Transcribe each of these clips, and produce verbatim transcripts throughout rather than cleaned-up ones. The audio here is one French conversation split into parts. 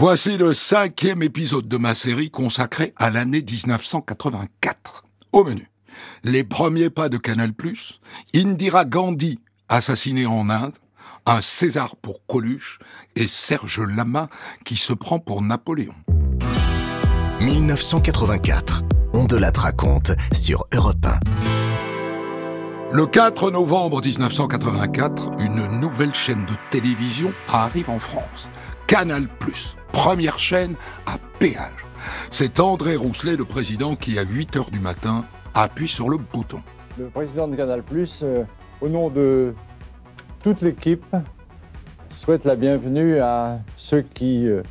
Voici le cinquième épisode de ma série consacrée à l'année dix-neuf cent quatre-vingt-quatre. Au menu, les premiers pas de Canal+, Indira Gandhi, assassinée en Inde, un César pour Coluche et Serge Lama qui se prend pour Napoléon. dix-neuf cent quatre-vingt-quatre, on de la raconte sur Europe un. Le quatre novembre dix-neuf cent quatre-vingt-quatre, une nouvelle chaîne de télévision arrive en France. Canal+, première chaîne à péage. C'est André Rousselet, le président, qui à huit heures du matin appuie sur le bouton. Le président de Canal+, euh, au nom de toute l'équipe, souhaite la bienvenue à ceux qui euh,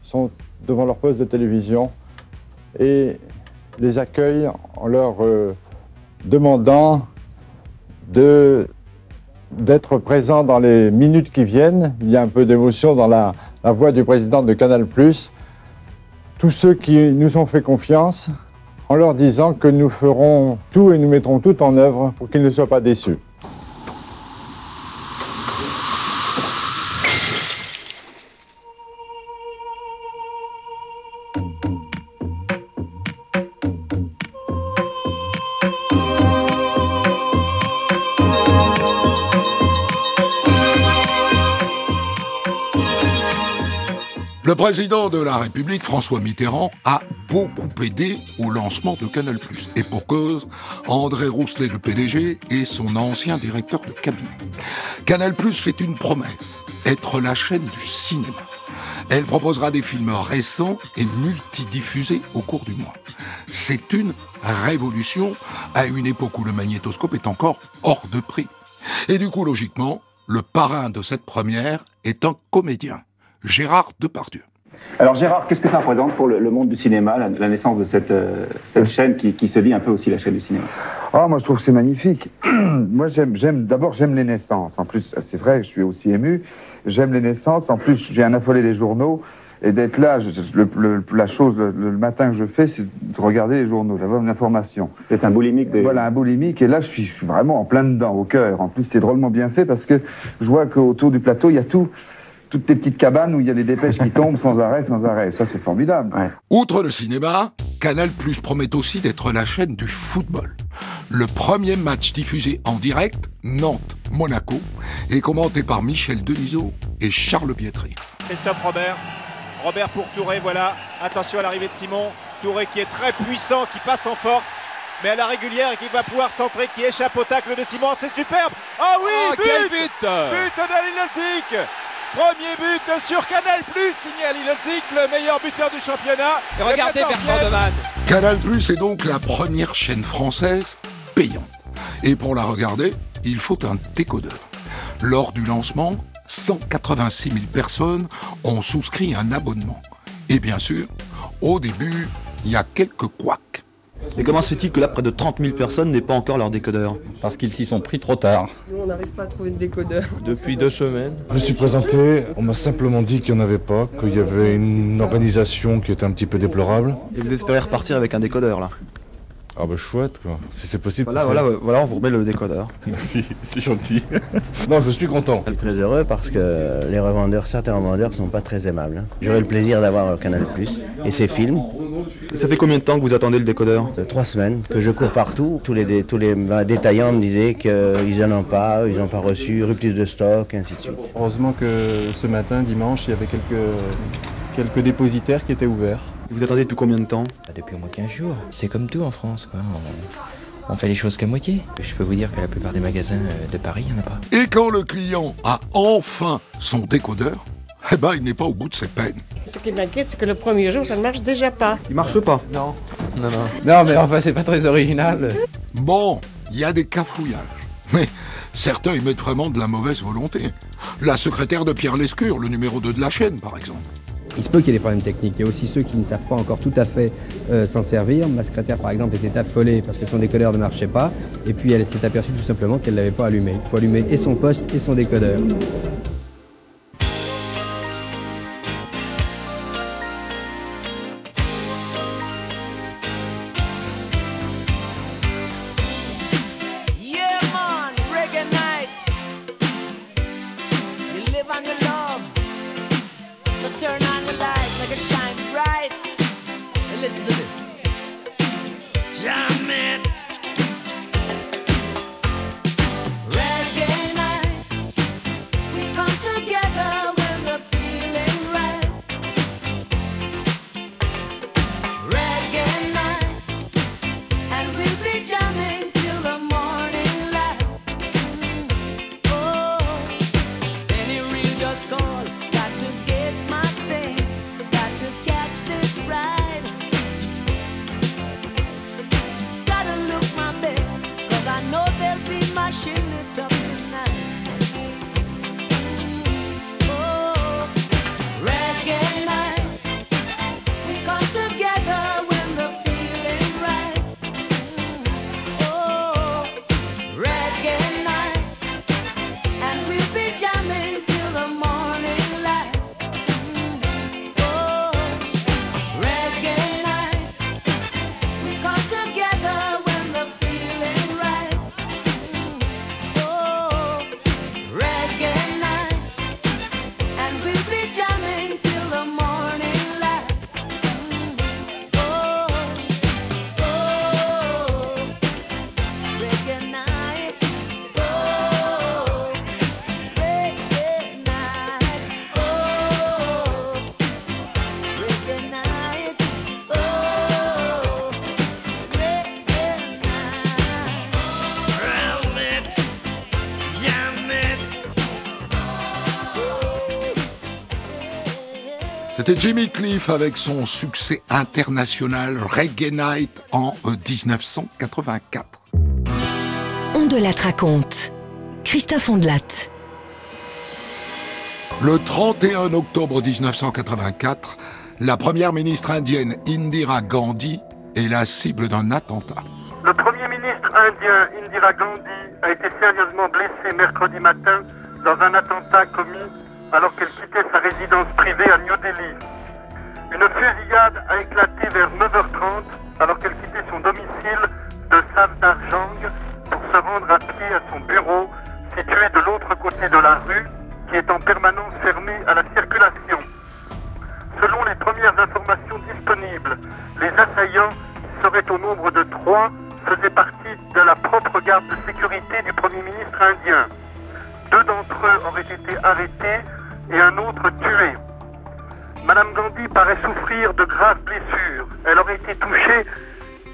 sont devant leur poste de télévision et les accueille en leur euh, demandant de... d'être présent dans les minutes qui viennent. Il y a un peu d'émotion dans la, la voix du président de Canal+. Tous ceux qui nous ont fait confiance, en leur disant que nous ferons tout et nous mettrons tout en œuvre pour qu'ils ne soient pas déçus. Le président de la République, François Mitterrand, a beaucoup aidé au lancement de Canal+. Et pour cause, André Rousselet, le P D G, et son ancien directeur de cabinet. Canal+ fait une promesse, être la chaîne du cinéma. Elle proposera des films récents et multidiffusés au cours du mois. C'est une révolution à une époque où le magnétoscope est encore hors de prix. Et du coup, logiquement, le parrain de cette première est un comédien. Gérard Depardieu. Alors Gérard, qu'est-ce que ça représente pour le, le monde du cinéma, la, la naissance de cette, euh, cette chaîne qui, qui se dit un peu aussi la chaîne du cinéma? Oh, moi je trouve que c'est magnifique. Moi j'aime, j'aime, d'abord j'aime les naissances, en plus c'est vrai, je suis aussi ému, j'aime les naissances, en plus j'ai un affolé des journaux, et d'être là, je, le, le, la chose, le, le matin que je fais, c'est de regarder les journaux, d'avoir une information. C'est un boulimique. Des... Voilà, un boulimique, et là je suis, je suis vraiment en plein dedans, au cœur. En plus c'est drôlement bien fait, parce que je vois qu'autour du plateau, il y a tout... Toutes les petites cabanes où il y a des dépêches qui tombent sans arrêt, sans arrêt. Ça, c'est formidable. Ouais. Outre le cinéma, Canal+ promet aussi d'être la chaîne du football. Le premier match diffusé en direct, Nantes-Monaco, est commenté par Michel Delisot et Charles Pietri. Christophe Robert, Robert pour Touré, voilà. Attention à l'arrivée de Simon. Touré qui est très puissant, qui passe en force, mais à la régulière et qui va pouvoir centrer, qui échappe au tacle de Simon. C'est superbe. Ah oui, oh, but quel but But d'Alilotzik. Premier but sur Canal+, signé Ali Lotzik, le meilleur buteur du championnat. Et regardez Bertrand Demann. Canal+ est donc la première chaîne française payante. Et pour la regarder, il faut un décodeur. Lors du lancement, cent quatre-vingt-six mille personnes ont souscrit un abonnement. Et bien sûr, au début, il y a quelques couacs. Mais comment se fait-il que là, près de trente mille personnes n'aient pas encore leur décodeur? Parce qu'ils s'y sont pris trop tard. On n'arrive pas à trouver de décodeur. Depuis deux semaines. Je me suis présenté, on m'a simplement dit qu'il n'y en avait pas, qu'il y avait une organisation qui était un petit peu déplorable. Et vous espérez repartir avec un décodeur, là? Ah bah chouette, quoi. Si c'est possible. Voilà, voilà, voilà, on vous remet le décodeur. Merci, c'est gentil. Non, je suis content. Je suis très heureux parce que les revendeurs, certains revendeurs sont pas très aimables. J'aurai le plaisir d'avoir Canal+ et ses films. Ça fait combien de temps que vous attendez le décodeur? De trois semaines, que je cours partout. Tous les, dé, tous les bah, détaillants me disaient qu'ils n'en ont pas, ils n'ont pas reçu, rupture de stock, ainsi de suite. Heureusement que ce matin, dimanche, il y avait quelques, quelques dépositaires qui étaient ouverts. Vous attendez depuis combien de temps? Depuis au moins quinze jours. C'est comme tout en France, quoi. On, on fait les choses qu'à moitié. Je peux vous dire que la plupart des magasins de Paris, il n'y en a pas. Et quand le client a enfin son décodeur, eh ben, il n'est pas au bout de ses peines. Ce qui m'inquiète, c'est que le premier jour, ça ne marche déjà pas. Il marche pas? Non. Non, non. Non, mais enfin, c'est pas très original. Bon, il y a des cafouillages. Mais certains y mettent vraiment de la mauvaise volonté. La secrétaire de Pierre Lescure, le numéro deux de la chaîne, par exemple. Il se peut qu'il y ait des problèmes techniques. Il y a aussi ceux qui ne savent pas encore tout à fait euh, s'en servir. Ma secrétaire, par exemple, était affolée parce que son décodeur ne marchait pas. Et puis, elle s'est aperçue tout simplement qu'elle ne l'avait pas allumé. Il faut allumer et son poste et son décodeur. Turn on the light. C'était Jimmy Cliff avec son succès international Reggae Night en dix-neuf cent quatre-vingt-quatre. Ondelat raconte. Christophe Ondelat. Le trente et un octobre dix-neuf cent quatre-vingt-quatre, la première ministre indienne Indira Gandhi est la cible d'un attentat. Le premier ministre indien Indira Gandhi a été sérieusement blessée mercredi matin dans un attentat commis alors qu'elle quittait sa résidence privée à New Delhi. Une fusillade a éclaté vers neuf heures trente alors qu'elle quittait son domicile de Safdarjung pour se rendre à pied à son bureau situé de l'autre côté de la rue qui est en permanence fermé à la circulation. Selon les premières informations disponibles, les assaillants seraient au nombre de trois, faisaient partie de la propre garde de sécurité du Premier ministre indien. Deux d'entre eux auraient été arrêtés et un autre tué. Madame Gandhi paraît souffrir de graves blessures. Elle aurait été touchée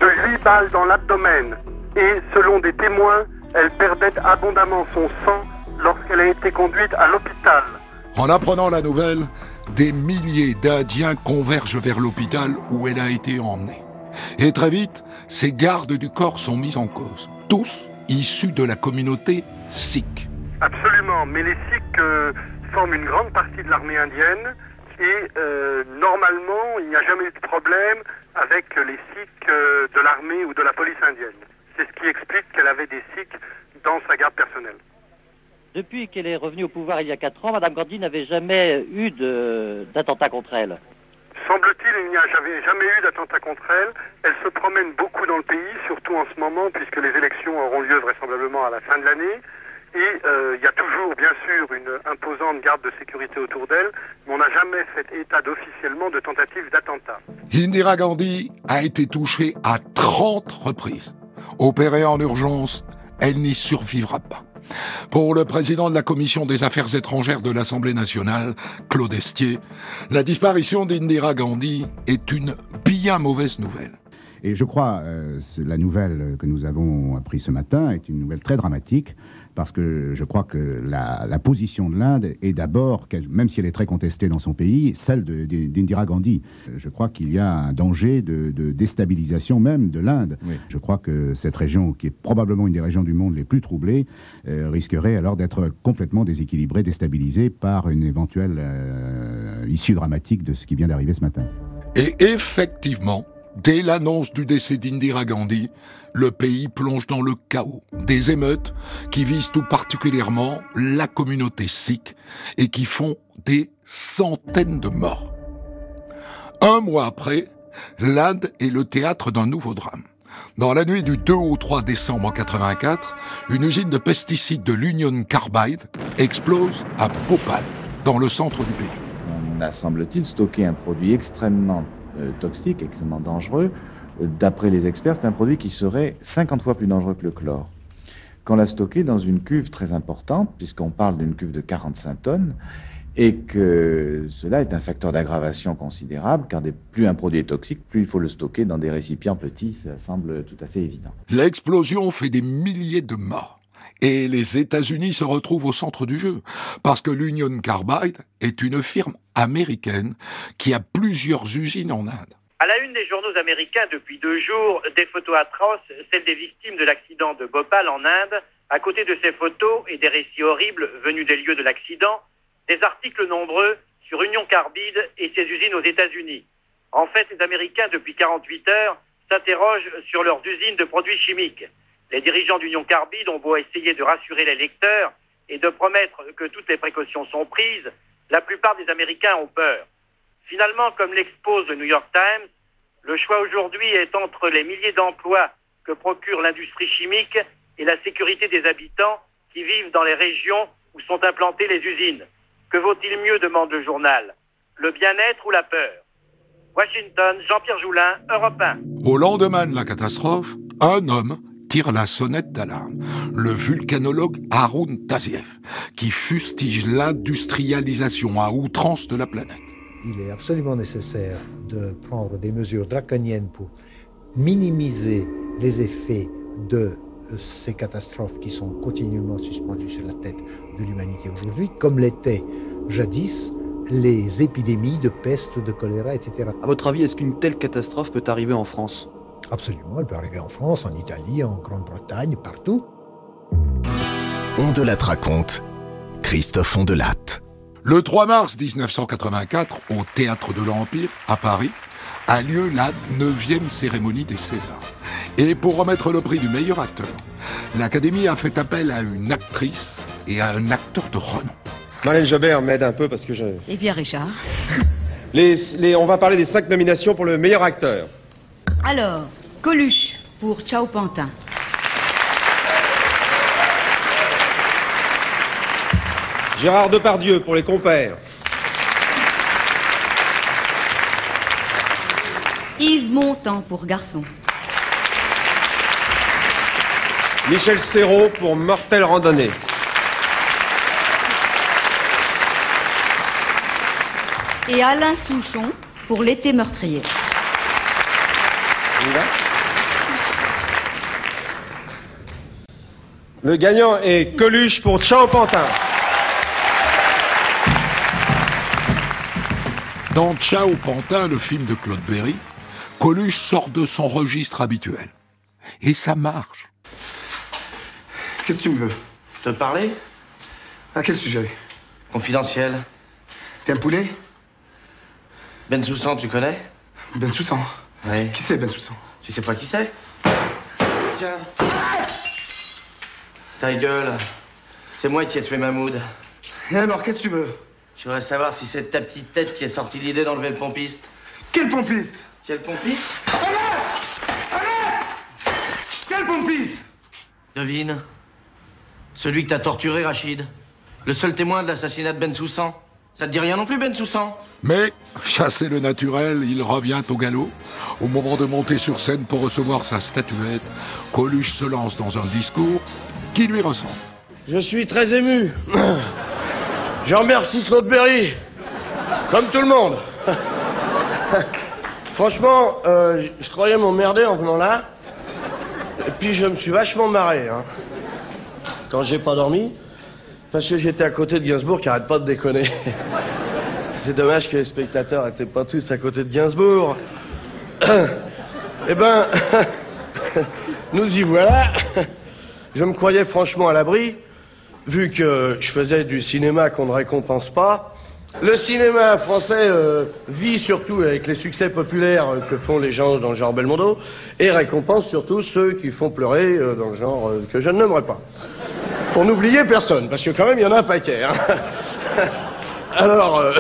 de huit balles dans l'abdomen et, selon des témoins, elle perdait abondamment son sang lorsqu'elle a été conduite à l'hôpital. En apprenant la nouvelle, des milliers d'Indiens convergent vers l'hôpital où elle a été emmenée. Et très vite, ces gardes du corps sont mis en cause, tous issus de la communauté sikh. Absolument, mais les sikhs euh, forment une grande partie de l'armée indienne et euh, normalement, il n'y a jamais eu de problème avec les sikhs euh, de l'armée ou de la police indienne. C'est ce qui explique qu'elle avait des sikhs dans sa garde personnelle. Depuis qu'elle est revenue au pouvoir il y a quatre ans, Mme Gandhi n'avait jamais eu de, d'attentat contre elle. Semble-t-il, il n'y a jamais, jamais eu d'attentat contre elle. Elle se promène beaucoup dans le pays, surtout en ce moment, puisque les élections auront lieu vraisemblablement à la fin de l'année. Et euh, il y a toujours, bien sûr, une imposante garde de sécurité autour d'elle, mais on n'a jamais fait état d'officiellement de tentative d'attentat. Indira Gandhi a été touchée à trente reprises. Opérée en urgence, elle n'y survivra pas. Pour le président de la Commission des Affaires étrangères de l'Assemblée nationale, Claude Estier, la disparition d'Indira Gandhi est une bien mauvaise nouvelle. Et je crois euh, la nouvelle que nous avons apprise ce matin est une nouvelle très dramatique, parce que je crois que la, la position de l'Inde est d'abord, même si elle est très contestée dans son pays, celle de, de, d'Indira Gandhi. Je crois qu'il y a un danger de, de déstabilisation même de l'Inde. Oui. Je crois que cette région, qui est probablement une des régions du monde les plus troublées, euh, risquerait alors d'être complètement déséquilibrée, déstabilisée par une éventuelle euh, issue dramatique de ce qui vient d'arriver ce matin. Et effectivement, dès l'annonce du décès d'Indira Gandhi, le pays plonge dans le chaos. Des émeutes qui visent tout particulièrement la communauté sikh et qui font des centaines de morts. Un mois après, l'Inde est le théâtre d'un nouveau drame. Dans la nuit du deux au trois décembre mille neuf cent quatre-vingt-quatre, une usine de pesticides de l'Union Carbide explose à Bhopal, dans le centre du pays. On a, semble-t-il, stocké un produit extrêmement toxique, extrêmement dangereux. D'après les experts, c'est un produit qui serait cinquante fois plus dangereux que le chlore. Qu'on l'a stocké dans une cuve très importante, puisqu'on parle d'une cuve de quarante-cinq tonnes, et que cela est un facteur d'aggravation considérable, car des, plus un produit est toxique, plus il faut le stocker dans des récipients petits, ça semble tout à fait évident. L'explosion fait des milliers de morts, et les États-Unis se retrouvent au centre du jeu, parce que l'Union Carbide est une firme américaine qui a plusieurs usines en Inde. À la une des journaux américains depuis deux jours, des photos atroces, celles des victimes de l'accident de Bhopal en Inde. À côté de ces photos et des récits horribles venus des lieux de l'accident, des articles nombreux sur Union Carbide et ses usines aux États-Unis. En fait, les Américains, depuis quarante-huit heures, s'interrogent sur leurs usines de produits chimiques. Les dirigeants d'Union Carbide ont beau essayer de rassurer les lecteurs et de promettre que toutes les précautions sont prises, la plupart des Américains ont peur. Finalement, comme l'expose le New York Times, le choix aujourd'hui est entre les milliers d'emplois que procure l'industrie chimique et la sécurité des habitants qui vivent dans les régions où sont implantées les usines. Que vaut-il mieux, demande le journal. Le bien-être ou la peur? Washington, Jean-Pierre Joulin, Europe un. Au lendemain de la catastrophe, un homme tire la sonnette d'alarme, le vulcanologue Haroun Tazieff, qui fustige l'industrialisation à outrance de la planète. Il est absolument nécessaire de prendre des mesures draconiennes pour minimiser les effets de ces catastrophes qui sont continuellement suspendues sur la tête de l'humanité aujourd'hui, comme l'était jadis les épidémies de peste, de choléra, et cetera. À votre avis, est-ce qu'une telle catastrophe peut arriver en France? Absolument, elle peut arriver en France, en Italie, en Grande-Bretagne, partout. Ondelatte raconte, Christophe Ondelatte. Le trois mars mille neuf cent quatre-vingt-quatre, au Théâtre de l'Empire, à Paris, a lieu la neuvième cérémonie des Césars. Et pour remettre le prix du meilleur acteur, l'Académie a fait appel à une actrice et à un acteur de renom. Marlène Jobert m'aide un peu parce que je... Eh bien, Richard. Les, les, on va parler des cinq nominations pour le meilleur acteur. Alors, Coluche pour Tchao Pantin. Gérard Depardieu pour Les Compères. Yves Montand pour Garçon. Michel Serrault pour Mortel Randonnée. Et Alain Souchon pour L'été Meurtrier. Le gagnant est Coluche pour Tchao Pantin. Dans Tchao Pantin, le film de Claude Berry, Coluche sort de son registre habituel. Et ça marche. Qu'est-ce que tu me veux? Te parler? À quel sujet? Confidentiel. T'es un poulet? Ben Soussan, tu connais? Ben Soussan? Oui. Qui c'est Ben Soussan? Tu sais pas qui c'est? Tiens. Ta gueule. C'est moi qui ai tué Mahmoud. Et alors, qu'est-ce que tu veux? Je voudrais savoir si c'est ta petite tête qui a sorti l'idée d'enlever le pompiste. Quel pompiste? Quel pompiste? Arrête! Arrête! Quel pompiste? Devine. Celui que t'as torturé, Rachid. Le seul témoin de l'assassinat de Ben Soussan. Ça te dit rien non plus, Ben Soussan? Mais, chassé le naturel, il revient au galop. Au moment de monter sur scène pour recevoir sa statuette, Coluche se lance dans un discours qui lui ressemble. Je suis très ému. Je remercie Claude Berry, comme tout le monde. Franchement, euh, je croyais m'emmerder en venant là, et puis je me suis vachement marré, hein, quand j'ai pas dormi, parce que j'étais à côté de Gainsbourg qui arrête pas de déconner. C'est dommage que les spectateurs n'étaient pas tous à côté de Gainsbourg. Eh ben, nous y voilà. Je me croyais franchement à l'abri. Vu que je faisais du cinéma qu'on ne récompense pas, le cinéma français euh, vit surtout avec les succès populaires euh, que font les gens dans le genre Belmondo, et récompense surtout ceux qui font pleurer euh, dans le genre euh, que je ne nommerai pas. Pour n'oublier personne, parce que quand même il y en a un paquet. Hein. Alors, euh,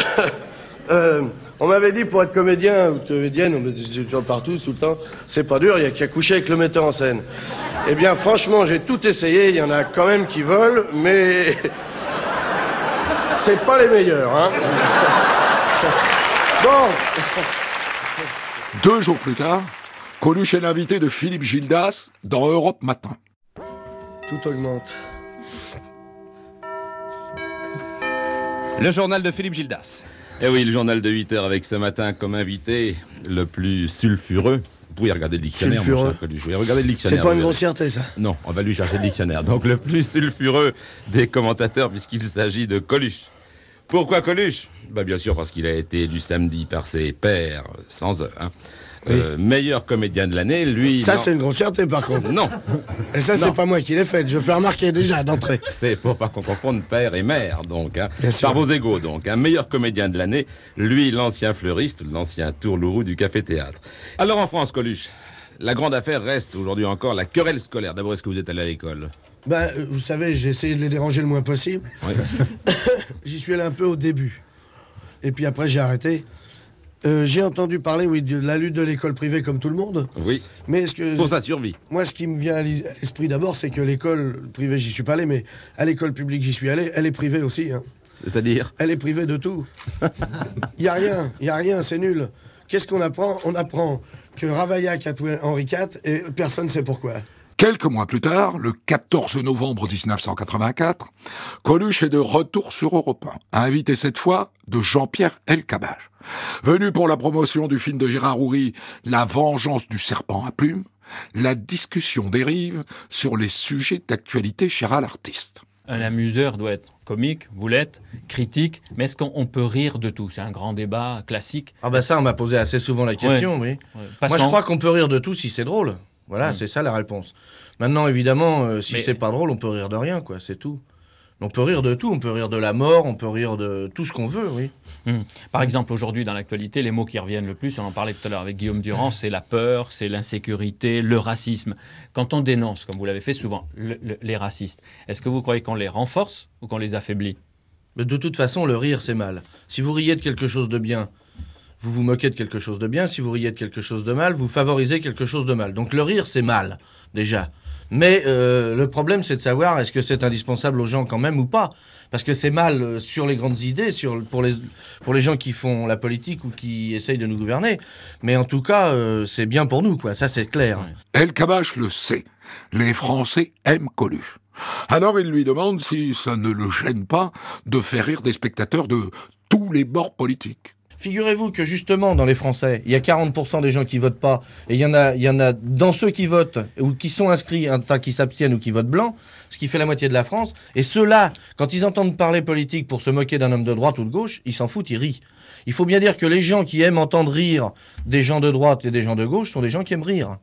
euh, on m'avait dit pour être comédien ou comédienne, on me disait toujours partout, tout le temps, c'est pas dur, il n'y a qu'à coucher avec le metteur en scène. Eh bien, franchement, j'ai tout essayé, il y en a quand même qui veulent, mais... c'est pas les meilleurs, hein. Bon. Deux jours plus tard, Coluche est l'invité de Philippe Gildas dans Europe Matin. Tout augmente. Le journal de Philippe Gildas. Eh oui, le journal de huit heures avec ce matin comme invité le plus sulfureux. Vous pouvez regarder le dictionnaire, mon cher Coluche. Regardez le dictionnaire. C'est pas une grossièreté, ça. Non, on va lui chercher le dictionnaire. Donc le plus sulfureux des commentateurs puisqu'il s'agit de Coluche. Pourquoi Coluche? Bah, bien sûr parce qu'il a été élu samedi par ses pairs sans heure. Hein. Oui. Euh, meilleur comédien de l'année, lui... Ça, non. C'est une grossièreté, par contre. Non. Et ça, non. C'est pas moi qui l'ai fait. Je fais remarquer déjà d'entrée. C'est pour pas qu'on confonde père et mère, donc. Hein. Bien sûr. Par vos égaux, donc. Hein. Meilleur comédien de l'année, lui, l'ancien fleuriste, l'ancien tourlourou du Café-Théâtre. Alors, en France, Coluche, la grande affaire reste aujourd'hui encore la querelle scolaire. D'abord, est-ce que vous êtes allé à l'école? Ben, vous savez, j'ai essayé de les déranger le moins possible. Oui. J'y suis allé un peu au début. Et puis après, j'ai arrêté. Euh, j'ai entendu parler, oui, de la lutte de l'école privée comme tout le monde. Oui, mais est-ce que, pour sa survie. Moi, ce qui me vient à l'esprit d'abord, c'est que l'école privée, j'y suis pas allé, mais à l'école publique, j'y suis allé. Elle est privée aussi. Hein. C'est-à-dire? Elle est privée de tout. Il n'y a rien, il n'y a rien, c'est nul. Qu'est-ce qu'on apprend? On apprend que Ravaillac a tué Henri quatre et personne ne sait pourquoi. Quelques mois plus tard, le quatorze novembre mille neuf cent quatre-vingt-quatre, Coluche est de retour sur Europe un, invité cette fois de Jean-Pierre Elkabbach. Venu pour la promotion du film de Gérard Roury, La vengeance du serpent à plumes, la discussion dérive sur les sujets d'actualité chers à l'artiste. Un amuseur doit être comique, vous l'êtes, critique, mais est-ce qu'on peut rire de tout? C'est un grand débat classique. Ah ben ça, on m'a posé assez souvent la question, ouais. Oui. Ouais. Moi, je crois qu'on peut rire de tout si c'est drôle. Voilà, ouais. C'est ça la réponse. Maintenant, évidemment, euh, si mais... c'est pas drôle, on peut rire de rien, quoi, c'est tout. On peut rire de tout, on peut rire de la mort, on peut rire de tout ce qu'on veut, oui. Mmh. Par exemple, aujourd'hui, dans l'actualité, les mots qui reviennent le plus, on en parlait tout à l'heure avec Guillaume Durand, c'est la peur, c'est l'insécurité, le racisme. Quand on dénonce, comme vous l'avez fait souvent, le, le, les racistes, est-ce que vous croyez qu'on les renforce ou qu'on les affaiblit? Mais de toute façon, le rire, c'est mal. Si vous riez de quelque chose de bien, vous vous moquez de quelque chose de bien. Si vous riez de quelque chose de mal, vous favorisez quelque chose de mal. Donc le rire, c'est mal, déjà. Mais euh, le problème, c'est de savoir est-ce que c'est indispensable aux gens quand même ou pas. Parce que c'est mal euh, sur les grandes idées, sur, pour, les, pour les gens qui font la politique ou qui essayent de nous gouverner. Mais en tout cas, euh, c'est bien pour nous, quoi. Ça, c'est clair. Ouais. Elkabbach le sait. Les Français aiment Coluche. Alors, il lui demande si ça ne le gêne pas de faire rire des spectateurs de tous les bords politiques. Figurez-vous que justement, dans les Français, il y a quarante pour cent des gens qui votent pas, et il y en a, il y en a dans ceux qui votent, ou qui sont inscrits, un tas qui s'abstiennent ou qui votent blanc, ce qui fait la moitié de la France, et ceux-là, quand ils entendent parler politique pour se moquer d'un homme de droite ou de gauche, ils s'en foutent, ils rient. Il faut bien dire que les gens qui aiment entendre rire des gens de droite et des gens de gauche sont des gens qui aiment rire.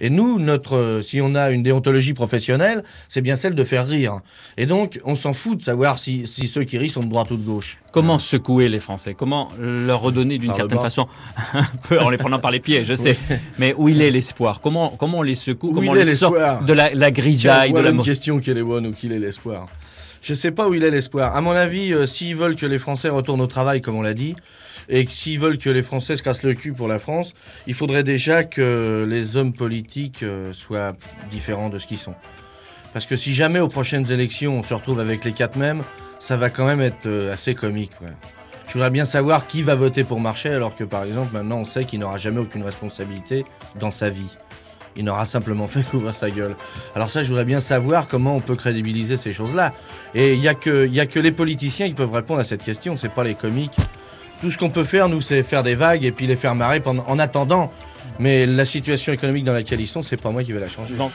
Et nous, notre, si on a une déontologie professionnelle, c'est bien celle de faire rire. Et donc, on s'en fout de savoir si, si ceux qui rient sont de droite ou de gauche. Comment secouer les Français? Comment leur redonner d'une certaine façon, un peu en les prenant par les pieds, je sais, oui. Mais où il est l'espoir? Comment, comment on les secoue? Où comment on les sort de la, la grisaille? C'est la même question qu'il est bonne, où qu'il est l'espoir. Je ne sais pas où il est l'espoir. À mon avis, euh, s'ils veulent que les Français retournent au travail, comme on l'a dit, et que s'ils veulent que les Français se cassent le cul pour la France, il faudrait déjà que les hommes politiques soient différents de ce qu'ils sont. Parce que si jamais aux prochaines élections on se retrouve avec les quatre mêmes, ça va quand même être assez comique. Ouais. Je voudrais bien savoir qui va voter pour Marchais, alors que par exemple maintenant on sait qu'il n'aura jamais aucune responsabilité dans sa vie. Il n'aura simplement fait couvrir sa gueule. Alors ça, je voudrais bien savoir comment on peut crédibiliser ces choses-là. Et il n'y a, a que les politiciens qui peuvent répondre à cette question, c'est pas les comiques. Tout ce qu'on peut faire, nous, c'est faire des vagues et puis les faire marrer pendant, en attendant. Mais la situation économique dans laquelle ils sont, c'est pas moi qui vais la changer. Non.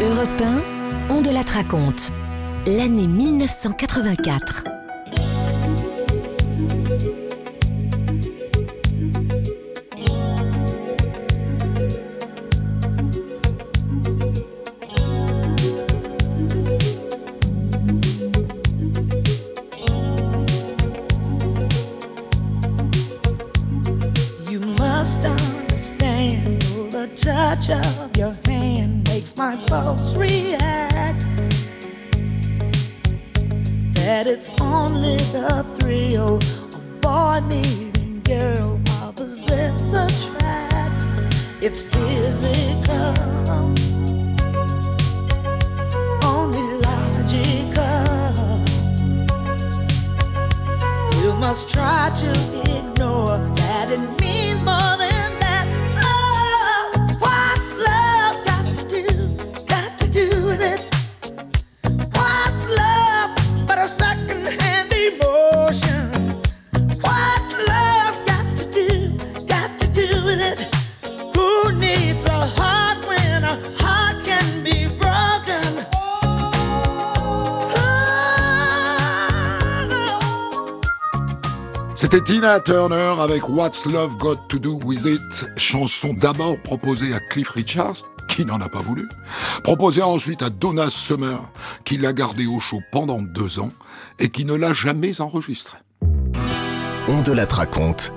Europe un, on de la raconte. L'année mille neuf cent quatre-vingt-quatre. Touch of your hand makes my pulse react. That it's only the thrill of boy meeting girl opposites attract. It's physical, only logical. You must try to ignore that it means more than. C'est Tina Turner avec What's Love Got To Do With It, chanson d'abord proposée à Cliff Richards, qui n'en a pas voulu, proposée ensuite à Donna Summer, qui l'a gardée au chaud pendant deux ans et qui ne l'a jamais enregistrée. Ondelatte raconte,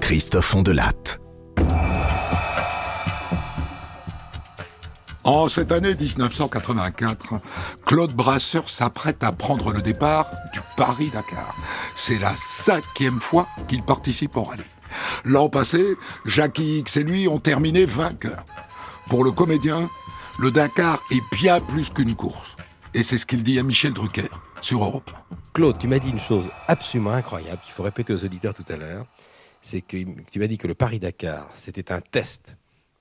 Christophe Ondelatte. En cette année dix-neuf cent quatre-vingt-quatre, Claude Brasseur s'apprête à prendre le départ du Paris-Dakar. C'est la cinquième fois qu'il participe au rallye. L'an passé, Jacky Ickx et lui ont terminé vainqueurs. Pour le comédien, le Dakar est bien plus qu'une course. Et c'est ce qu'il dit à Michel Drucker sur Europe. Claude, tu m'as dit une chose absolument incroyable qu'il faut répéter aux auditeurs tout à l'heure. C'est que tu m'as dit que le Paris-Dakar, c'était un test.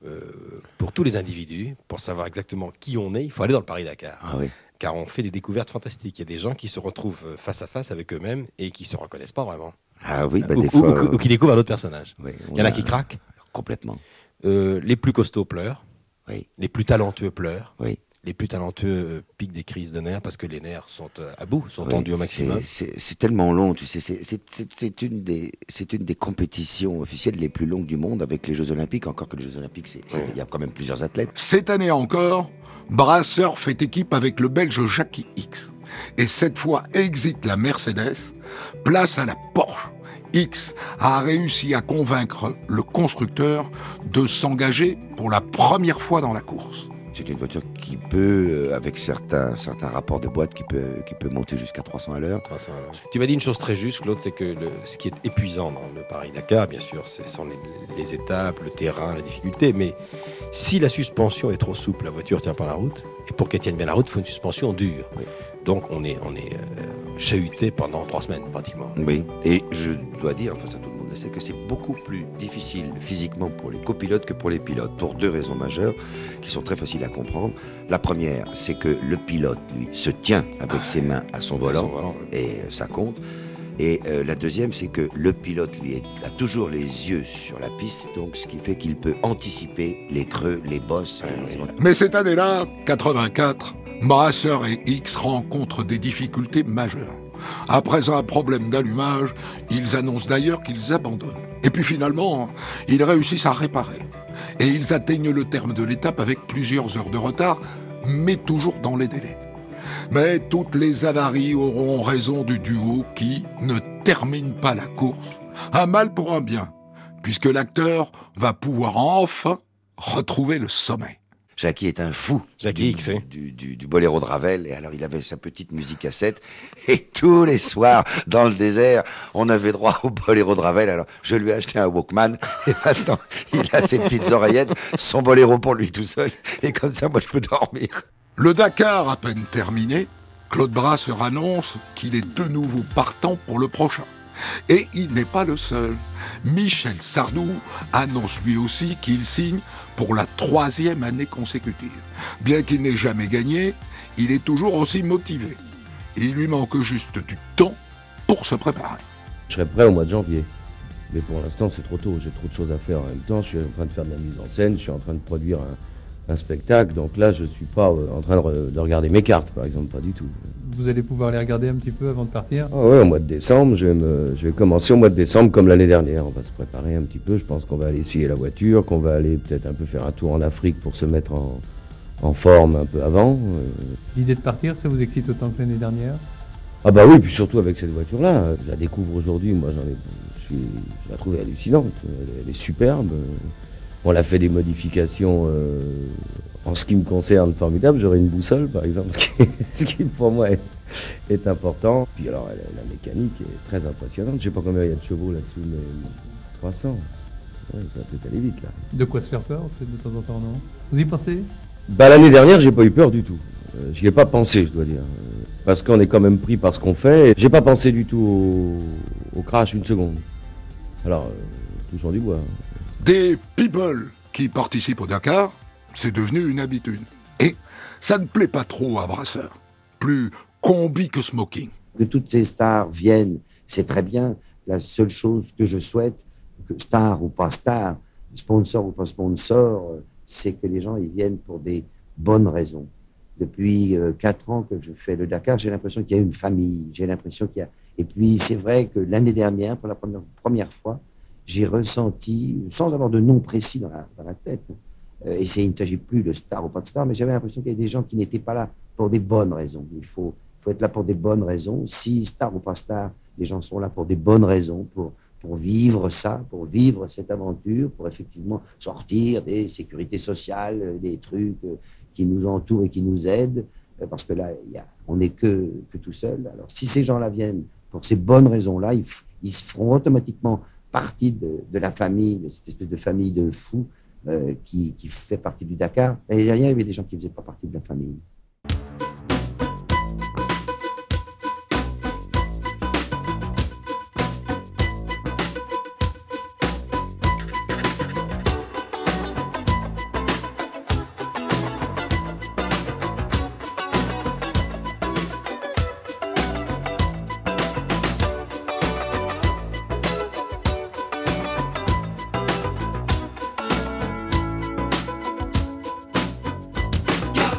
Euh, pour tous les individus, pour savoir exactement qui on est, il faut aller dans le Paris-Dakar. Ah oui. Car on fait des découvertes fantastiques. Il y a des gens qui se retrouvent face à face avec eux-mêmes et qui ne se reconnaissent pas vraiment. Ah oui, bah ou, des ou, fois, ou, ou qui découvrent un autre personnage. Oui, il y en a, a qui craquent. Complètement. Euh, les plus costauds pleurent. Oui. Les plus talentueux pleurent. Oui. les plus talentueux piquent des crises de nerfs parce que les nerfs sont à bout, sont oui, tendus au maximum. C'est tellement long, tu sais. C'est une, une des compétitions officielles les plus longues du monde avec les Jeux Olympiques. Encore que les Jeux Olympiques, il oui. y a quand même plusieurs athlètes. Cette année encore, Brasseur fait équipe avec le Belge Jacky Ickx. Et cette fois, exit la Mercedes, place à la Porsche. Ickx a réussi à convaincre le constructeur de s'engager pour la première fois dans la course. C'est une voiture qui peut, avec certains, certains rapports de boîte, qui peut, qui peut monter jusqu'à trois cents à l'heure. Tu m'as dit une chose très juste, Claude, c'est que le, ce qui est épuisant dans le Paris-Dakar, bien sûr, ce sont les, les étapes, le terrain, la difficulté, mais si la suspension est trop souple, la voiture ne tient pas la route, et pour qu'elle tienne bien la route, il faut une suspension dure. Oui. Donc on est, on est euh, chahuté pendant trois semaines, pratiquement. Oui, et je dois dire, enfin ça tout le monde le sait, que c'est beaucoup plus difficile physiquement pour les copilotes que pour les pilotes, pour deux raisons majeures qui sont très faciles à comprendre. La première, c'est que le pilote, lui, se tient avec ah, ses mains à son volant, à son volant oui. et ça compte. Et euh, la deuxième, c'est que le pilote, lui, a toujours les yeux sur la piste, donc ce qui fait qu'il peut anticiper les creux, les bosses. Ah, les... Oui. Mais cette année-là, quatre-vingt-quatre, Brasseur et Ickx rencontrent des difficultés majeures. Après un problème d'allumage, ils annoncent d'ailleurs qu'ils abandonnent. Et puis finalement, ils réussissent à réparer. Et ils atteignent le terme de l'étape avec plusieurs heures de retard, mais toujours dans les délais. Mais toutes les avaries auront raison du duo qui ne termine pas la course. Un mal pour un bien, puisque l'acteur va pouvoir enfin retrouver le sommeil. Jacky est un fou Jacky Ickx, du, du, du, du boléro de Ravel. Et alors, il avait sa petite musique cassette. Et tous les soirs, dans le désert, on avait droit au boléro de Ravel. Alors, je lui ai acheté un Walkman. Et maintenant, il a ses petites oreillettes, son boléro pour lui tout seul. Et comme ça, moi, je peux dormir. Le Dakar à peine terminé, Claude Brasseur annonce qu'il est de nouveau partant pour le prochain. Et il n'est pas le seul. Michel Sardou annonce lui aussi qu'il signe pour la troisième année consécutive. Bien qu'il n'ait jamais gagné, il est toujours aussi motivé. Il lui manque juste du temps pour se préparer. Je serai prêt au mois de janvier. Mais pour l'instant, c'est trop tôt. J'ai trop de choses à faire en même temps. Je suis en train de faire de la mise en scène. Je suis en train de produire un, un spectacle. Donc là, je ne suis pas en train de, de regarder mes cartes, par exemple. Pas du tout. Vous allez pouvoir les regarder un petit peu avant de partir? Ah ouais, au mois de décembre, je vais, me, je vais commencer au mois de décembre comme l'année dernière. On va se préparer un petit peu, je pense qu'on va aller essayer la voiture, qu'on va aller peut-être un peu faire un tour en Afrique pour se mettre en, en forme un peu avant. L'idée de partir, ça vous excite autant que l'année dernière? Ah bah oui, puis surtout avec cette voiture-là. Je la découvre aujourd'hui, moi j'en ai, je, suis, je la trouve hallucinante, elle, elle est superbe. On a fait des modifications... Euh, En ce qui me concerne, formidable, j'aurai une boussole par exemple, ce qui, ce qui pour moi est, est important. Puis alors, elle, la mécanique est très impressionnante. Je ne sais pas combien il y a de chevaux là-dessus, mais trois cents. Ouais, ça va peut-être aller vite là. De quoi se faire peur, peut-être de temps en temps, non? Vous y pensez? Bah, l'année dernière, j'ai pas eu peur du tout. Euh, j'y ai pas pensé, je dois dire. Euh, parce qu'on est quand même pris par ce qu'on fait. J'ai pas pensé du tout au, au crash une seconde. Alors, euh, toujours du bois. Des people qui participent au Dakar, c'est devenu une habitude. Et ça ne plaît pas trop à Brasseur. Plus combi que smoking. Que toutes ces stars viennent, c'est très bien. La seule chose que je souhaite, que star ou pas star, sponsor ou pas sponsor, c'est que les gens y viennent pour des bonnes raisons. Depuis quatre euh, ans que je fais le Dakar, j'ai l'impression qu'il y a une famille. J'ai l'impression qu'il y a... Et puis, c'est vrai que l'année dernière, pour la première, première fois, j'ai ressenti, sans avoir de nom précis dans la, dans la tête... Et il ne s'agit plus de star ou pas de star, mais j'avais l'impression qu'il y avait des gens qui n'étaient pas là pour des bonnes raisons. Il faut, faut être là pour des bonnes raisons. Si star ou pas star, les gens sont là pour des bonnes raisons, pour, pour vivre ça, pour vivre cette aventure, pour effectivement sortir des sécurités sociales, des trucs qui nous entourent et qui nous aident, parce que là, y a, on n'est que, que tout seul. Alors si ces gens-là viennent pour ces bonnes raisons-là, ils, ils feront automatiquement partie de, de la famille, de cette espèce de famille de fous, Euh, qui, qui fait partie du Dakar. L'année dernière, il y avait des gens qui ne faisaient pas partie de la famille.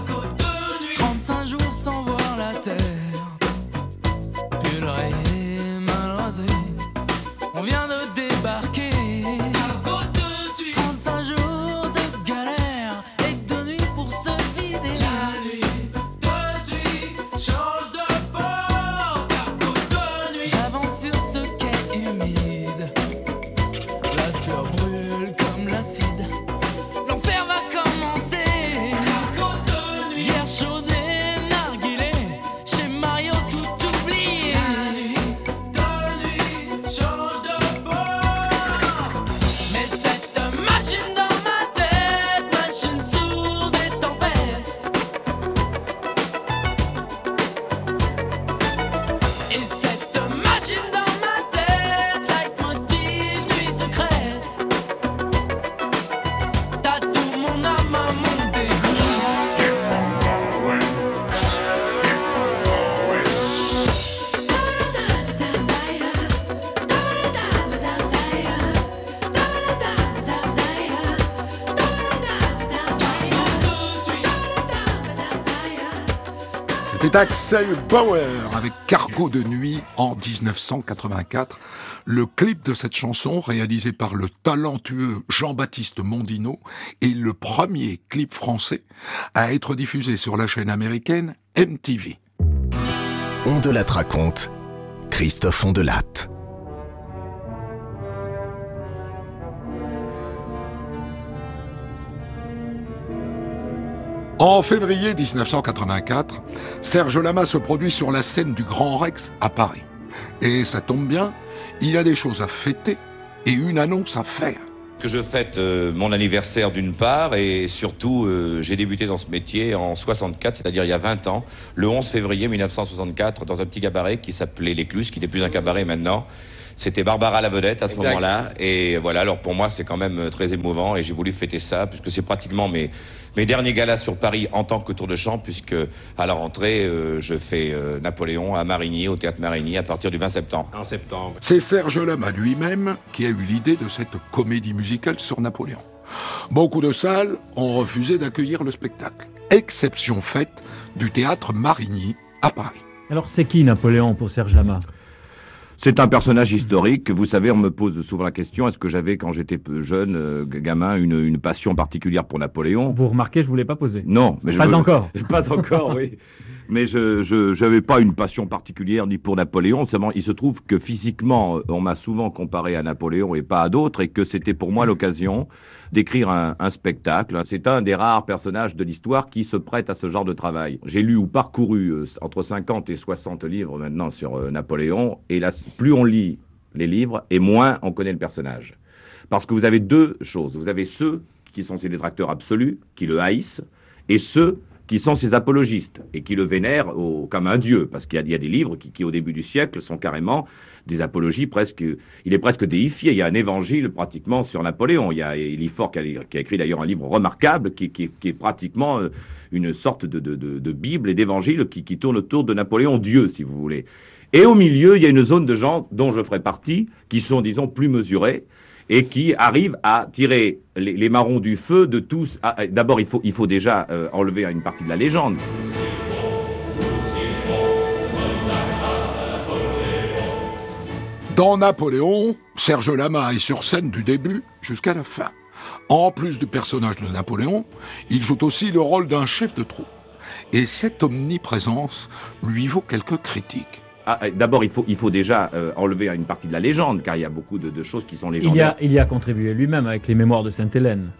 Good. C'était Axel Bauer avec Cargo de nuit en dix-neuf cent quatre-vingt-quatre. Le clip de cette chanson, réalisé par le talentueux Jean-Baptiste Mondino, est le premier clip français à être diffusé sur la chaîne américaine M T V. Ondelatte raconte, Christophe Ondelatte. En février dix-neuf cent quatre-vingt-quatre, Serge Lama se produit sur la scène du Grand Rex à Paris. Et ça tombe bien, il a des choses à fêter et une annonce à faire. Que je fête euh, mon anniversaire d'une part et surtout euh, j'ai débuté dans ce métier en soixante-quatre, c'est-à-dire il y a vingt ans, le onze février mille neuf cent soixante-quatre, dans un petit cabaret qui s'appelait Les Clusses, qui n'est plus un cabaret maintenant. C'était Barbara la vedette à ce exact. moment-là, et voilà, alors pour moi c'est quand même très émouvant et j'ai voulu fêter ça puisque c'est pratiquement mes, mes derniers galas sur Paris en tant que tour de chant, puisque à la rentrée euh, je fais euh, Napoléon à Marigny, au Théâtre Marigny, à partir du vingt septembre. En septembre. C'est Serge Lama lui-même qui a eu l'idée de cette comédie musicale sur Napoléon. Beaucoup de salles ont refusé d'accueillir le spectacle, exception faite du Théâtre Marigny à Paris. Alors c'est qui Napoléon pour Serge Lama ? C'est un personnage historique. Vous savez, on me pose souvent la question, est-ce que j'avais, quand j'étais jeune, euh, gamin, une, une passion particulière pour Napoléon ? Vous remarquez, je ne vous l'ai pas posé. Non. mais Pas je, encore. Pas encore, oui. Mais je n'avais pas une passion particulière ni pour Napoléon. Seulement, il se trouve que physiquement, on m'a souvent comparé à Napoléon et pas à d'autres, et que c'était pour moi l'occasion d'écrire un, un spectacle. C'est un des rares personnages de l'histoire qui se prête à ce genre de travail. J'ai lu ou parcouru euh, entre cinquante et soixante livres maintenant sur euh, Napoléon, et la plus on lit les livres, et moins on connaît le personnage. Parce que vous avez deux choses. Vous avez ceux qui sont ses détracteurs absolus, qui le haïssent, et ceux qui sont ses apologistes, et qui le vénèrent au, comme un dieu. Parce qu'il y a, il y a des livres qui, qui, au début du siècle, sont carrément des apologies presque... Il est presque déifié. Il y a un évangile, pratiquement, sur Napoléon. Il y a Eliphore qui, qui a écrit, d'ailleurs, un livre remarquable, qui, qui, qui est pratiquement une sorte de, de, de, de Bible et d'évangile qui, qui tourne autour de Napoléon, Dieu, si vous voulez. Et au milieu, il y a une zone de gens dont je ferai partie, qui sont, disons, plus mesurés, et qui arrivent à tirer les, les marrons du feu de tous. Ah, d'abord, il faut, il faut déjà euh, enlever une partie de la légende. Dans Napoléon, Serge Lama est sur scène du début jusqu'à la fin. En plus du personnage de Napoléon, il joue aussi le rôle d'un chef de troupe. Et cette omniprésence lui vaut quelques critiques. Ah, d'abord, il faut, il faut déjà euh, enlever une partie de la légende, car il y a beaucoup de, de choses qui sont légendaires. Il y a, il y a contribué lui-même avec les mémoires de Sainte-Hélène.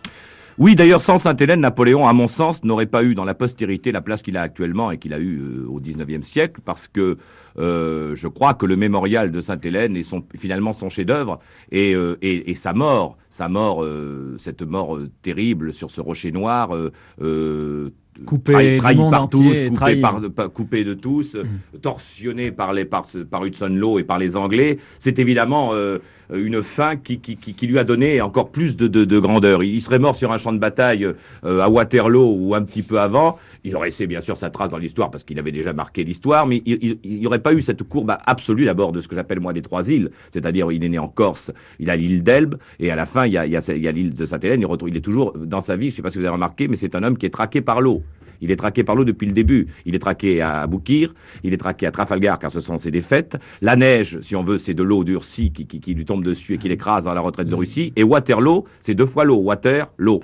Oui, d'ailleurs, sans Sainte-Hélène, Napoléon, à mon sens, n'aurait pas eu dans la postérité la place qu'il a actuellement et qu'il a eu euh, au dix-neuvième siècle, parce que euh, je crois que le mémorial de Sainte-Hélène est son, finalement son chef-d'œuvre et, euh, et, et sa mort, sa mort, euh, cette mort euh, terrible sur ce rocher noir. Euh, euh, Coupé, trahi par tous, coupé, par, coupé de tous, mmh. torsionné par, les, par, par Hudson Law et par les Anglais, c'est évidemment euh, une fin qui, qui, qui lui a donné encore plus de, de, de grandeur. Il serait mort sur un champ de bataille euh, à Waterloo ou un petit peu avant. Il aurait laissé bien sûr sa trace dans l'histoire parce qu'il avait déjà marqué l'histoire, mais il n'y aurait pas eu cette courbe absolue d'abord de ce que j'appelle moi les trois îles, c'est-à-dire il est né en Corse, il a l'île d'Elbe, et à la fin il y a, il y a, il y a l'île de Sainte-Hélène, il, retrouve, il est toujours dans sa vie, je ne sais pas si vous avez remarqué, mais c'est un homme qui est traqué par l'eau. Il est traqué par l'eau depuis le début. Il est traqué à Boukir, il est traqué à Trafalgar, car ce sont ses défaites. La neige, si on veut, c'est de l'eau durcie qui, qui, qui lui tombe dessus et qui l'écrase dans la retraite de Russie. Et Waterloo, c'est deux fois l'eau. Water, l'eau.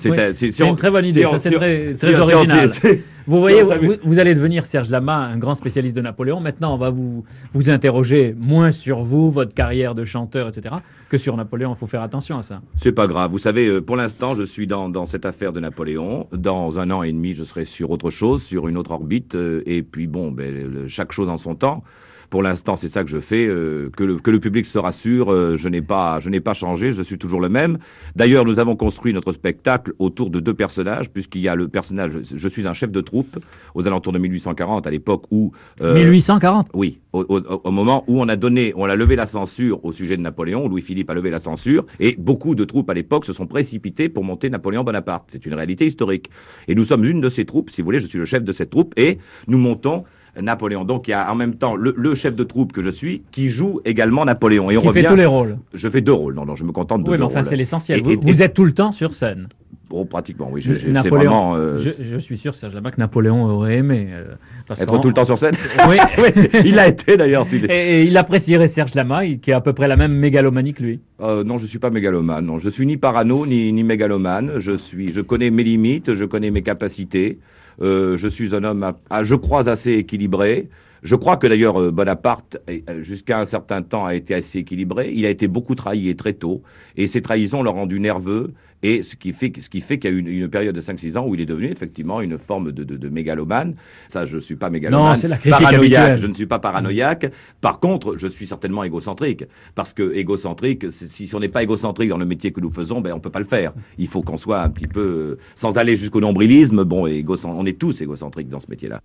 C'est, oui, un, c'est, c'est si on, une très bonne idée, si on, ça c'est si très, très si original. Si on, c'est, c'est, vous voyez, si vous, vous allez devenir, Serge Lama, un grand spécialiste de Napoléon. Maintenant, on va vous, vous interroger moins sur vous, votre carrière de chanteur, et cetera, que sur Napoléon. Il faut faire attention à ça. C'est pas grave. Vous savez, pour l'instant, je suis dans, dans cette affaire de Napoléon. Dans un an et demi, je serai sur autre chose, sur une autre orbite, euh, et puis bon, ben, le, chaque chose en son temps. Pour l'instant, c'est ça que je fais, euh, que, le, que le public se rassure, euh, je n'ai pas, je n'ai pas changé, je suis toujours le même. D'ailleurs, nous avons construit notre spectacle autour de deux personnages, puisqu'il y a le personnage, je, je suis un chef de troupe, aux alentours de mille huit cent quarante, à l'époque où... Euh, mille huit cent quarante ? Oui, au, au, au moment où on a donné, on a levé la censure au sujet de Napoléon, Louis-Philippe a levé la censure, et beaucoup de troupes à l'époque se sont précipitées pour monter Napoléon Bonaparte. C'est une réalité historique. Et nous sommes une de ces troupes, si vous voulez, je suis le chef de cette troupe, et nous montons Napoléon. Donc il y a en même temps le, le chef de troupe que je suis qui joue également Napoléon. Et on revient, fait tous les rôles. Je fais deux rôles. Non, non, je me contente de oui, deux rôles. Oui, mais enfin, rôles. C'est l'essentiel. Et, vous, et, vous êtes tout le temps sur scène. Oh, pratiquement, oui. Je, je, vraiment, euh... je, je suis sûr, Serge Lama, que Napoléon aurait aimé. Euh, parce Être tout le temps sur scène. Oui, oui. Il l'a été d'ailleurs. Tu... Et, et il apprécierait Serge Lama, qui est à peu près la même mégalomanie que lui. Euh, non, je ne suis pas mégalomane. Non. Je ne suis ni parano, ni, ni mégalomane. Je, suis, je connais mes limites, je connais mes capacités. Euh, je suis un homme, à, à, je crois, assez équilibré. Je crois que d'ailleurs Bonaparte, jusqu'à un certain temps, a été assez équilibré. Il a été beaucoup trahi et très tôt. Et ces trahisons l'ont rendu nerveux. Et ce qui fait, ce qui fait qu'il y a eu une, une période de cinq six ans où il est devenu effectivement une forme de, de, de mégalomane. Ça, je ne suis pas mégalomane. Non, c'est la critique habituelle. Je ne suis pas paranoïaque. Par contre, je suis certainement égocentrique. Parce que égocentrique, si on n'est pas égocentrique dans le métier que nous faisons, ben, on ne peut pas le faire. Il faut qu'on soit un petit peu, sans aller jusqu'au nombrilisme, bon, on est tous égocentriques dans ce métier-là.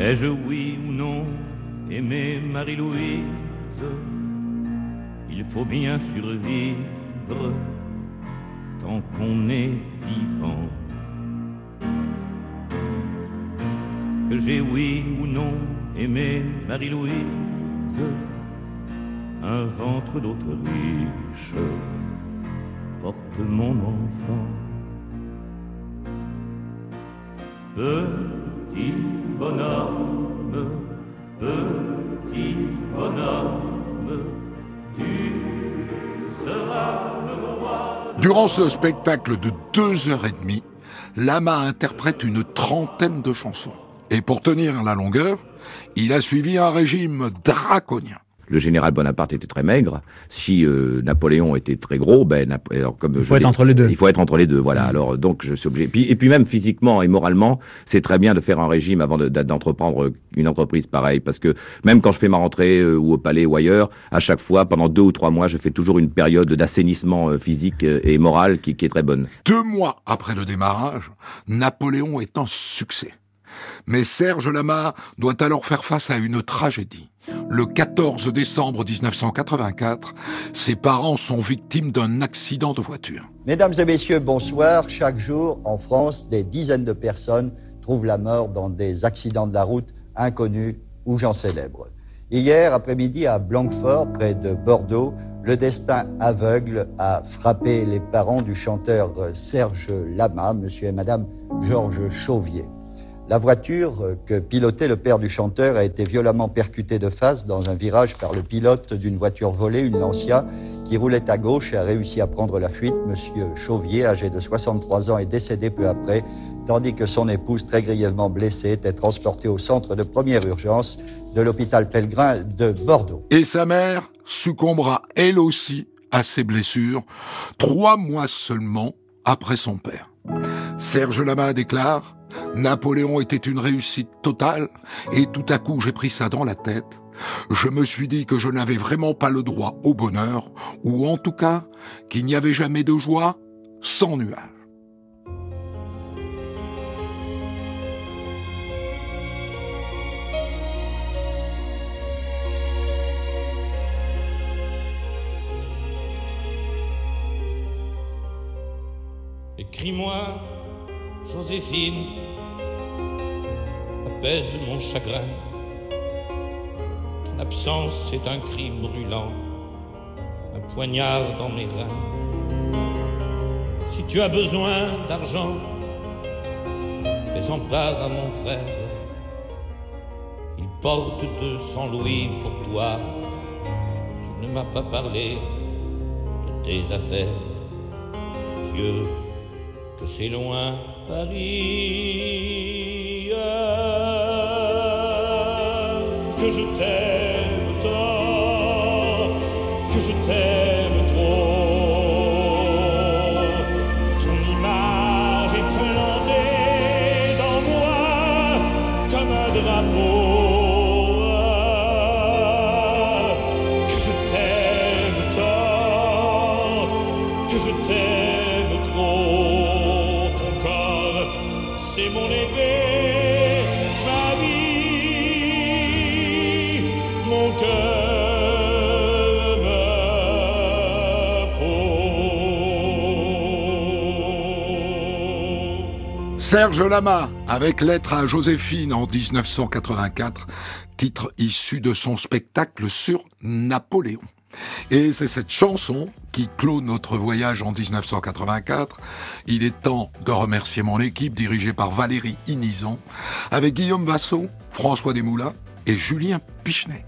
Ai-je, oui ou non, aimé Marie-Louise? Il faut bien survivre tant qu'on est vivant. Que j'ai, oui ou non, aimé Marie-Louise, un ventre d'Autriche porte mon enfant. Petit bonhomme, petit bonhomme, tu seras le roi. Durant ce spectacle de deux heures et demie, Lama interprète une trentaine de chansons. Et pour tenir la longueur, il a suivi un régime draconien. Le général Bonaparte était très maigre. Si euh, Napoléon était très gros, ben Nap alors, comme il faut être entre les deux. Il faut être entre les deux, voilà. Mmh. Alors donc je suis obligé. Puis, et puis même physiquement et moralement, c'est très bien de faire un régime avant d'entreprendre de, une entreprise pareille, parce que même quand je fais ma rentrée euh, ou au Palais ou ailleurs, à chaque fois, pendant deux ou trois mois, je fais toujours une période d'assainissement euh, physique et moral qui, qui est très bonne. Deux mois après le démarrage, Napoléon est un succès. Mais Serge Lama doit alors faire face à une tragédie. Le quatorze décembre mille neuf cent quatre-vingt-quatre, ses parents sont victimes d'un accident de voiture. Mesdames et messieurs, bonsoir. Chaque jour, en France, des dizaines de personnes trouvent la mort dans des accidents de la route inconnus ou gens célèbres. Hier après-midi, à Blanquefort, près de Bordeaux, le destin aveugle a frappé les parents du chanteur Serge Lama, monsieur et madame Georges Chauvier. La voiture que pilotait le père du chanteur a été violemment percutée de face dans un virage par le pilote d'une voiture volée, une Lancia, qui roulait à gauche et a réussi à prendre la fuite. Monsieur Chauvier, âgé de soixante-trois ans, est décédé peu après, tandis que son épouse, très grièvement blessée, était transportée au centre de première urgence de l'hôpital Pellegrin de Bordeaux. Et sa mère succombera elle aussi à ses blessures, trois mois seulement après son père. Serge Lama déclare: Napoléon était une réussite totale, et tout à coup j'ai pris ça dans la tête. Je me suis dit que je n'avais vraiment pas le droit au bonheur, ou en tout cas, qu'il n'y avait jamais de joie sans nuage. Écris-moi, Joséphine, apaise mon chagrin. Ton absence est un cri brûlant, un poignard dans mes reins. Si tu as besoin d'argent, fais-en part à mon frère. Il porte deux cents louis pour toi. Tu ne m'as pas parlé de tes affaires. Dieu, que c'est loin Paris, que je t'aime tant, que je t'aime trop. Ton image est planée dans moi comme un drapeau. Que je t'aime tant, que je t'aime. C'est mon épée, ma vie, mon cœur me pose. Serge Lama, avec Lettre à Joséphine en mille neuf cent quatre-vingt-quatre, titre issu de son spectacle sur Napoléon. Et c'est cette chanson qui clôt notre voyage en dix-neuf cent quatre-vingt-quatre. Il est temps de remercier mon équipe, dirigée par Valérie Inison, avec Guillaume Vasson, François Desmoulins et Julien Pichenet.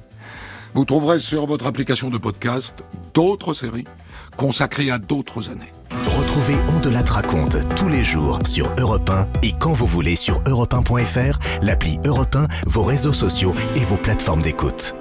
Vous trouverez sur votre application de podcast d'autres séries consacrées à d'autres années. Retrouvez On de la Traconte tous les jours sur Europe un et quand vous voulez sur Europe un point F R, l'appli Europe un, vos réseaux sociaux et vos plateformes d'écoute.